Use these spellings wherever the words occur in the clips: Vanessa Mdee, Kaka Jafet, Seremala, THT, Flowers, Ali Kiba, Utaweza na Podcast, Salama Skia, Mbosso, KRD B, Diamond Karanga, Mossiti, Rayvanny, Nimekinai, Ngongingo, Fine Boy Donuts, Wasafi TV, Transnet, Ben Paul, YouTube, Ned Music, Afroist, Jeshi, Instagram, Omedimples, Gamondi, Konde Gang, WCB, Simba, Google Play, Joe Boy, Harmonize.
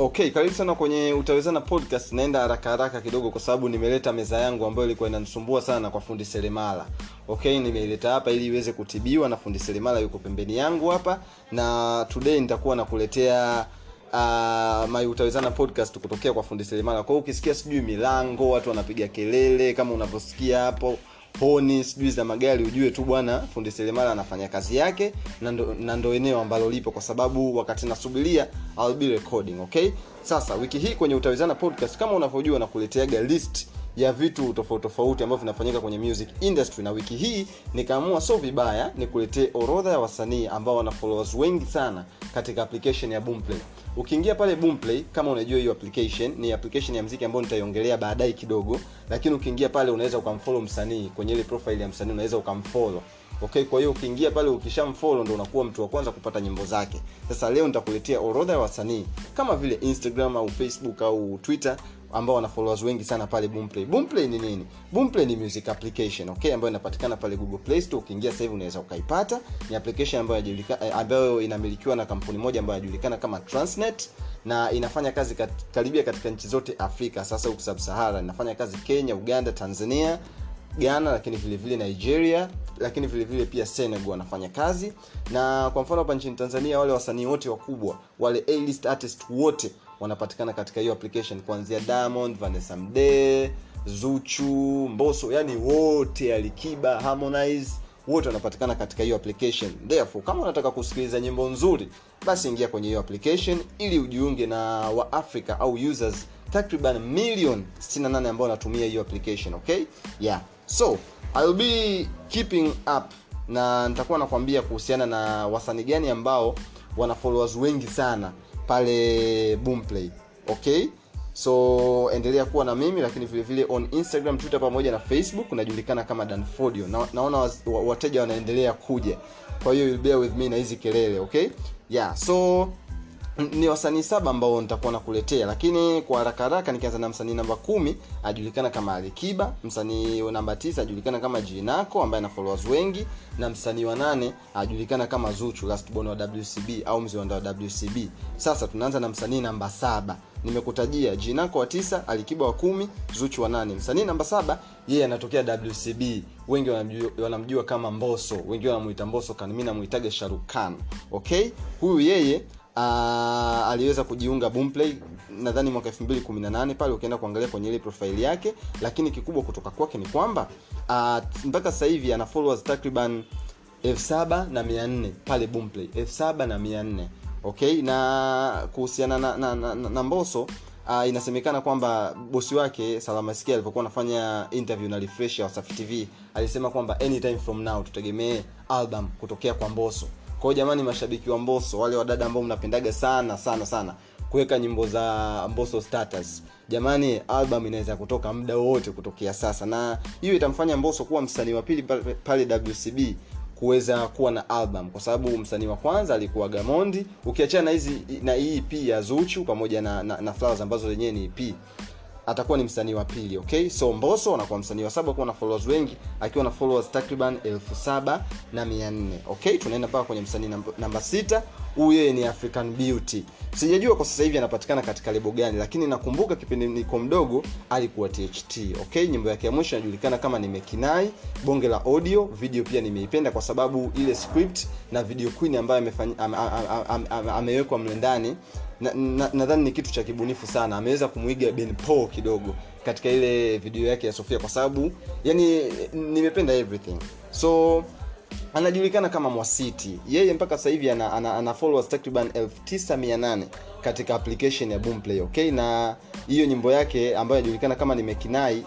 Okay, karibu sana kwenye Utaweza na Podcast. Naenda haraka kidogo kwa sababu nimeleta meza yangu ambayo ilikuwa inanisumbua sana kwa fundi Seremala. Okay, nimeileta hapa ili iweze kutibiwa na fundi Seremala yuko pembeni yangu hapa. Na today nitakuwa nakuletea Utaweza na Podcast kutokea kwa fundi Seremala. Kwa hiyo ukisikia sijui milango, watu wanapiga kelele kama unavyosikia hapo, honi sijui za magari, ujue tu bwana fundi Seremala anafanya kazi yake na ndo eneo ambalo lipo, kwa sababu wakati nasubiria I'll be recording. Okay, sasa wiki hii kwenye Utaweza na Podcast kama unavyojua nakuleteaga list ya vitu tofauti ambavyo vinafanyika kwenye music industry, na wiki hii nikaamua sio vibaya nikuletee orodha ya wasanii ambao wana followers wengi sana katika application ya Boomplay. Ukiingia pale Boomplay, kama unajua hiyo application ni application ya muziki ambayo nitaiongelea baadaye kidogo, lakini ukiingia pale unaweza ukamfollow msanii kwenye ile profile ya msanii unaweza ukamfollow. Okay, kwa hiyo ukiingia pale ukishamfollow ndio unakuwa mtu wa kwanza kupata nyimbo zake. Sasa leo nitakuletea orodha ya wasanii kama vile Instagram au Facebook au Twitter ambao wana followers wengi sana pale Boomplay. Boomplay ni nini? Boomplay ni music application, okay, ambayo inapatikana pale Google Play Store. Ukiingia sasa hivi unaweza ukaipata. Ni application ambayo inamilikiwa na kampuni moja ambayo inajulikana kama Transnet na inafanya kazi karibia katika nchi zote Afrika. Sasa huko Sub-Sahara inafanya kazi Kenya, Uganda, Tanzania, Ghana, lakini vile vile Nigeria, lakini vile vile pia Senegal anafanya kazi. Na kwa mfano hapa nchini Tanzania wale wasanii wote wakubwa, wale A-list artist wote wanapatikana katika hiyo application, kuanzia Diamond, Vanessa Mdee, Zuchu, Mbosso, yani wote, Ali Kiba, Harmonize, wote wanapatikana katika hiyo application. Therefore, kama unataka kusikiliza nyimbo nzuri, basi ingia kwenye hiyo application ili ujiunge na wa Africa au users takriban milioni 68 ambao wanatumia hiyo application, okay? Yeah. So, I'll be keeping up na nitakuwa nakwambia kuhusiana na wasanii gani ambao wana followers wengi sana pale Boomplay. Okay? So endelea kuwa na mimi, lakini vile vile on Instagram, Twitter pamoja na Facebook najulikana kama Danfordio. Naona wateja wanaendelea kuja. Kwa hiyo you'll bear with me na hizi kelele, okay? Yeah. So ni wasanii 7 ambao nitakuwa nakuletea, lakini kwa haraka nikianza na msanii namba 10 ajulikana kama Ali Kiba, msanii namba 9 ajulikana kama Jinako ambaye ana followers wengi, na msanii wa 8 ajulikana kama Zuchu, last born wa WCB au mzee wa WCB. Sasa tunaanza na msanii namba 7. Nimekutajia Jinako wa 9, Ali Kiba wa 10, Zuchu wa 8. Msanii namba 7 yeye anatokea WCB. Wengi wanamjua kama Mbosso, wengi wanamuita Mbosso kana mimi namuitaga Sharukan. Okay? Huyu yeye aliweza kujiunga Boomplay nadhani mwaka 2018 pale, ukienda kuangalia kwenye ile profile yake, lakini kikubwa kutoka kwake ni kwamba mpaka sasa hivi ana followers takriban 7400 pale Boomplay, 7400. Okay, na kuhusiana na Mbosso, inasemekana kwamba bosi wake Salama Skia alipokuwa anafanya interview na Refresh ya Wasafi TV alisema kwamba anytime from now tutegemee album kutokea kwa Mbosso. Kwa jamani mashabiki wa Mbosso, wale wadada ambao mnapendaga sana kuweka nyimbo za Mbosso status, jamani album inaweza kutoka muda wote kutokea sasa, na hiyo itamfanya Mbosso kuwa msanii wa pili pale WCB kuweza kuwa na album, kwa sababu msanii wa kwanza alikuwa Gamondi, ukiachana na hizi na hii EP ya Zuchu pamoja na Flowers ambazo wenyewe ni EP, atakuwa ni msanii wa pili, okay? So Mbosso anakuwa msanii wa 7 kwa na followers wengi, akiwa na followers takriban 7400. Okay, tunaenda paka kwenye msanii namba 6. Huyu ni African Beauty. Sijajua kwa sasa hivi anapatikana katika lebo gani, lakini nakumbuka kipindi niko mdogo alikuwa THT. Okay, nyimbo yake ya mwisho inajulikana kama Nimekinai, bonge la audio, video pia nimeipenda kwa sababu ile script na video queen ambayo amewekwa mlendani nadhani ni kitu cha kibunifu sana. Ameweza kumuiga Ben Paul kidogo katika ile video yake ya Sofia, kwa sababu yani nimependa everything. So anajulikana kama Mossiti. Yeye mpaka sasa hivi ana followers takriban 9800 katika application ya Boomplay, okay? Na hiyo nyimbo yake ambayo inajulikana kama Nimekinai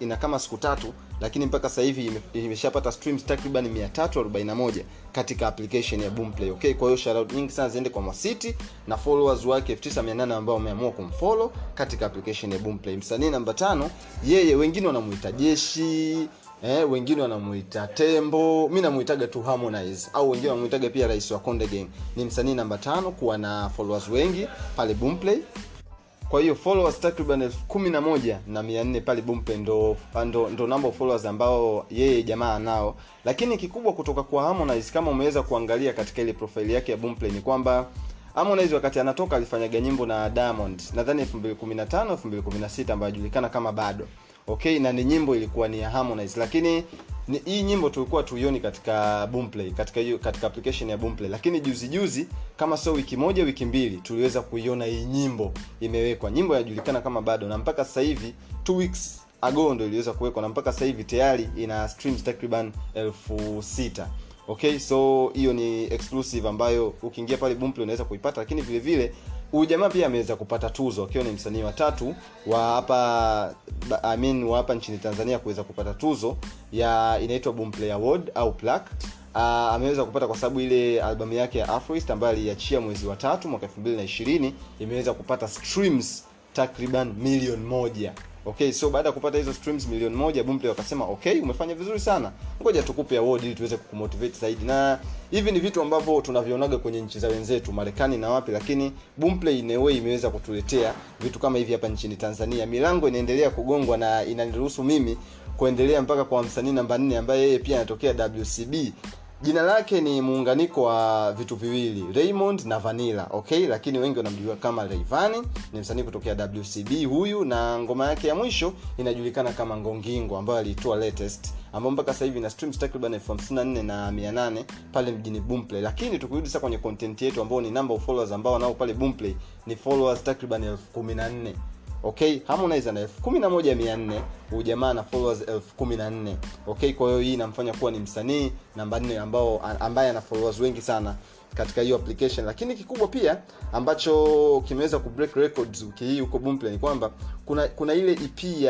ina kama siku 3, lakini mpaka sasa hivi imeshapata streams takriban 341 katika application ya Boomplay, okay? Kwa hiyo shoutout nyingi sana ziende kwa Mossiti na followers wake 9800 ambao wameamua kumfollow katika application ya Boomplay. Msanii namba 5, yeye wengine wanamuita Jeshi, wengine wanamuita Tembo, mimi namuitaga tu Harmonize, au wengine wanamuitaga pia Rais wa Konde Gang. Ni msanii namba 5 kuwa na followers wengi pale Boomplay. Kwa hiyo followers takriban 11400 pale Boomplay ndo number of followers ambao yeye jamaa nao. Lakini kikubwa kutoka kwa Harmonize, kama umeweza kuangalia katika ile profile yake ya Boomplay, ni kwamba Harmonize wakati anatoka alifanyaga nyimbo na Diamond. Nadhani 2015, 2016 ambayo inajulikana kama Bado. Okay, na ni nyimbo ilikuwa ni ya Harmonize, lakini hii nyimbo tulikuwa tuioni katika Boomplay, katika application ya Boomplay. Lakini juzi kama sio wiki moja, wiki mbili tuliweza kuiona hii nyimbo imewekwa. Nyimbo inajulikana kama Bado, na mpaka sasa hivi 2 weeks ago ndio iliweza kuwekwa, na mpaka sasa hivi tayari ina streams takriban 6,000. Okay, so hiyo ni exclusive ambayo ukiingia pale Boomplay unaweza kuipata. Lakini vile vile huyu jamaa pia ameweza kupata tuzo. Akiwa ni msanii wa tatu wa hapa, I mean wa hapa nchini Tanzania kuweza kupata tuzo ya inaitwa Boomplay Award au plaque. Ameweza kupata kwa sababu ile albamu yake ya Afroist ambayo aliachia mwezi wa 3 mwaka 2020 imeweza kupata streams takriban 1,000,000. Okay, so baada ya kupata hizo streams 1,000,000, Boomplay wakasema okay, umefanya vizuri sana, ngoja tukupe award ili tuweze kukumotivate zaidi. Na hivi ni vitu ambavyo tunavionaga kwenye nchi za wenzetu Marekani na wapi, lakini Boomplay in a way imeweza kutuletea vitu kama hivi hapa nchini Tanzania. Milango inaendelea kugongwa na inaniruhusu mimi kuendelea mpaka kwa msanii namba 4 ambaye yeye pia anatokea WCB. Jina lake ni muunganiko wa vitu viwili, Raymond na Vanilla, okay? Lakini wengi wanamjua kama Rayvanny, ni msanii kutokea WCB huyu, na ngoma yake ya mwisho inajulikana kama Ngongingo ambayo alitoa latest, ambayo mpaka sasa hivi na streams takriban 54,800 pale mjini Boomplay. Lakini tukirudi sasa kwenye content yetu ambao ni number of followers ambao nao pale Boomplay ni followers takriban 14,000. Okay, Harmonize na 11,400, ujamaa na followers 14,000. Okay, kwa hiyo hii inamfanya kuwa ni msanii namba 4 ambaye ana followers wengi sana katika hiyo application. Lakini kikubwa pia ambacho kimeweza kubreak records wiki hii huko Boomplay ni kwamba kuna ile EP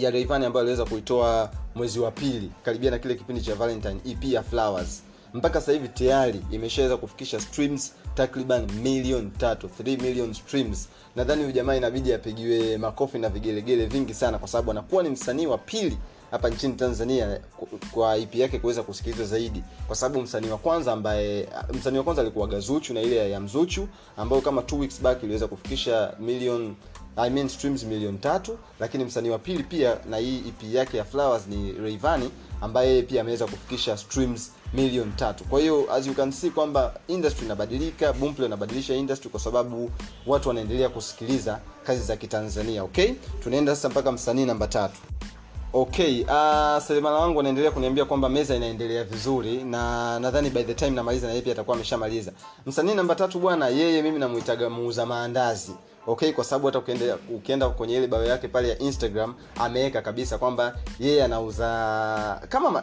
ya Rayvanny ambayo aliweza kuitoa mwezi wa 2 karibia na kile kipindi cha Valentine, EP ya Flowers. Mpaka sasa hivi tayari imeshaweza kufikisha streams takriban 3,000,000, 3 million streams. Nadhani huyu jamaa inabidi apigiwe makofi na vigelegele vingi sana kwa sababu anakuwa ni msanii wa 2 hapa nchini Tanzania kwa EP yake kuweza kusikilizwa zaidi. Kwa sababu msanii wa kwanza alikuwa Gazuchu na ile ya Mzuchu ambayo kama 2 weeks back iliweza kufikisha streams 3,000,000. Lakini msanii wa 2 pia na hii EP yake ya Flowers ni Rayvanny ambaye pia ameweza kufikisha streams 3,000,000. Kwa hiyo as you can see kwamba industry inabadilika, Boomplay inabadilisha industry kwa sababu watu wanaendelea kusikiliza kazi za Kitanzania, okay? Tunaenda sasa mpaka msanii namba 3. Okay, Seremala wangu anaendelea kuniambia kwamba meza inaendelea vizuri, na nadhani by the time namaliza na yeye pia atakuwa ameshamaliza. Msanii namba 3 bwana, yeye mimi namuitaga muuza maandazi. Okay, kwa sababu hata ukienda kwenye ile bio yake pale ya Instagram ameweka kabisa kwamba yeye anauza kama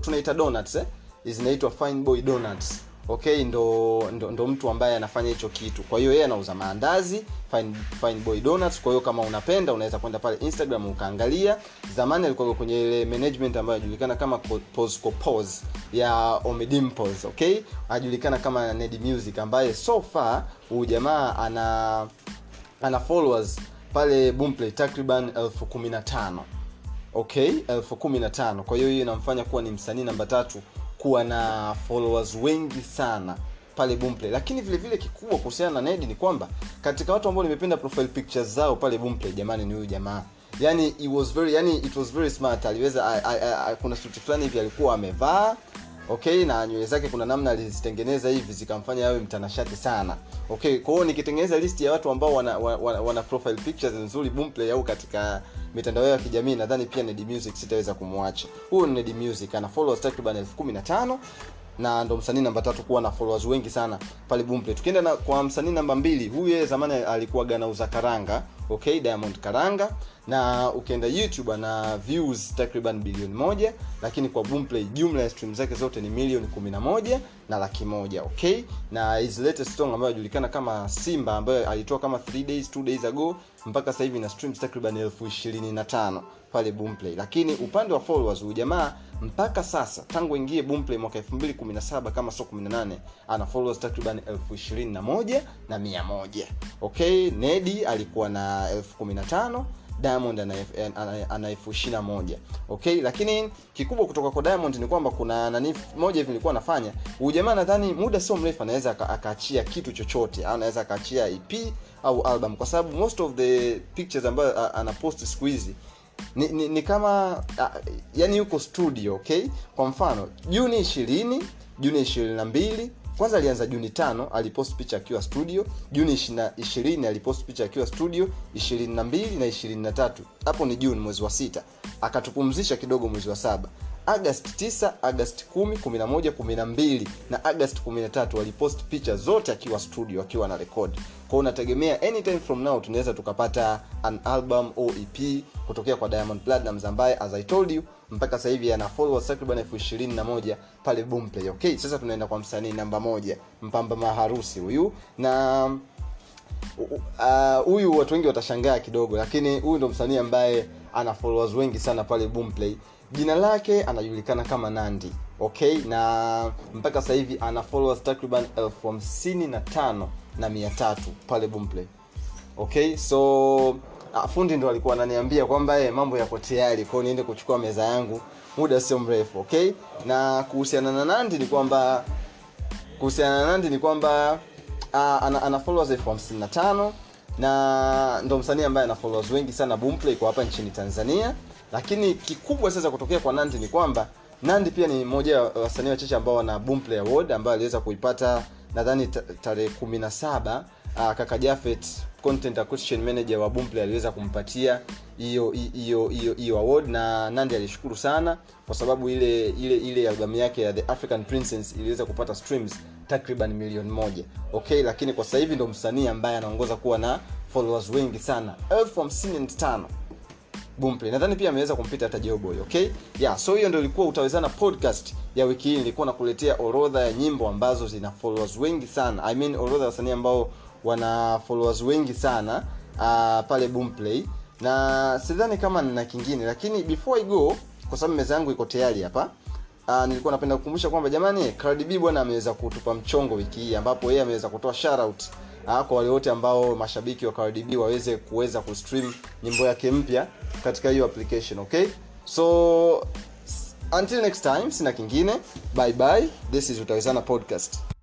tunaita donuts, zinaitwa Fine Boy Donuts. Okay, ndo mtu ambaye anafanya hicho kitu. Kwa hiyo yeye anauza maandazi, Fine Boy Donuts. Kwa hiyo kama unapenda unaweza kwenda pale Instagram ukaangalia. Zamani alikuwa kwenye ile management ambayo inajulikana kama Popsco ya Omedimples, okay? Anajulikana kama Ned Music ambaye so far huyu jamaa ana followers pale Boomplay takriban 15,000. Okay, 15,000. Kwa hiyo hiyo inamfanya kuwa ni msanii namba 3 kuwa na followers wengi sana pale Boomplay. Lakini vile vile kikubwa kuhusiana na Ned ni kwamba katika watu ambao nimependa profile pictures zao pale Boomplay, jamani, ni huyu jamaa. Yaani it was very smart. Aliweza kuna suti fulani hivi alikuwa amevaa, okay, na nywele zake kuna namna alizitengeneza hivi zikamfanya awe mtanashati sana. Okay, kwa hiyo nikitengeneza list ya watu ambao wana profile pictures nzuri Boomplay au katika mitandao ya kijamii, nadhani pia Ned Music sitaweza kumwacha. Huyu ni Ned Music, ana followers takriban 15,000 na ndo msanii namba 3 kuwa na followers wengi sana pale Boomplay. Tukienda na kwa msanii namba 2, huyu zamani alikuwa anauza karanga, okay, Diamond Karanga, na ukienda YouTube ana views takriban 1,000,000,000, lakini kwa Boomplay jumla ya streams zake zote ni 11,100,000, okay? Na his latest song ambayo inajulikana kama Simba ambayo alitoa kama 2 days ago, mpaka sasa hivi na streams takriban 25,000 pale Boomplay. Lakini upande wa followers huyu jamaa mpaka sasa tangu ingie Boomplay mwaka 2017 kama sio 18 ana followers takriban 21,100, okay? Nedi alikuwa na 15,000, Diamond ana 21,000, okay? Lakini kikubwa kutoka kwa Diamond ni kwamba kuna moja hivi nilikuwa nafanya huyu jamaa, nadhani muda sio mrefu anaweza akaachia kitu chochote, anaweza akaachia EP au album, kwa sababu most of the pictures ambazo anapost siku hizi ni kama yani yuko studio, okay? Kwa mfano Juni 20, Juni 22, Kwanza alianza Juni 5 alipost picha akiwa studio, Juni 20 alipost picha akiwa studio, 22 na 23. Hapo ni Juni mwezi wa 6. Akatupumzisha kidogo mwezi wa 7. August 9, August 10, 11, 12 na August 13 walipost picha zote akiwa studio akiwa na record. Kwa unategemea anytime from now tunaweza tukapata an album au EP kutokea kwa Diamond Platnumz ambaye as I told you mpaka sasa hivi ana followers takriban 21,000 pale Boomplay. Okay, sasa tunaenda kwa msanii namba 1, mpamba maharusi huyu, na huyu watu wengi watashangaa kidogo, lakini huyu ndo msanii ambaye ana followers wengi sana pale Boomplay. Jina lake anajulikana kama Nandi. Okay, na mpaka sasa hivi ana followers takriban 55,300 pale Boomplay. Okay, so fundi ndo alikuwa ananiambia kwamba mambo yako tayari, kwa hiyo niende kuchukua meza yangu muda sio mrefu. Okay, na kuhusiana na Nandi ni kwamba ana followers 55,000 na ndo msanii ambaye ana followers wengi sana Boomplay kwa hapa nchini Tanzania. Lakini kikubwa sasa kutokea kwa Nandi ni kwamba Nandi pia ni mmoja wa wasanii wachache ambao wana Boomplay Award ambayo aliweza kuipata nadhani tarehe 17. Kaka Jafet, content acquisition manager wa Boomplay, aliweza kumpatia hiyo award, na Nandi alishukuru sana kwa sababu ile albamu yake ya The African Prince iliweza kupata streams takriban 1,000,000. Okay, lakini kwa sasa hivi ndo msanii ambaye anaongoza kuwa na followers wengi sana 55,000 Boomplay. Nadhani pia ameweza kumpita hata Joe Boy. Okay? Yeah, so hiyo ndio ilikuwa Utaweza na Podcast ya wiki hii. Nilikuwa nakuletea orodha ya nyimbo ambazo zina followers wengi sana. I mean orodha ya wasanii ambao wana followers wengi sana pale Boomplay. Na sidhani kama nina kingine, lakini before I go, kwa sababu meza yangu iko tayari hapa, nilikuwa napenda kukumbusha kwamba jamani, KRD B bwana ameweza kutupa mchongo wiki hii ambapo yeye ameweza kutoa shout out kwa wale wote ambao mashabiki wa KRD B waweze kuweza kustream nyimbo yake mpya katika hiyo application. Okay, so until next time, sina kingine. Bye bye, this is Utaweza na Podcast.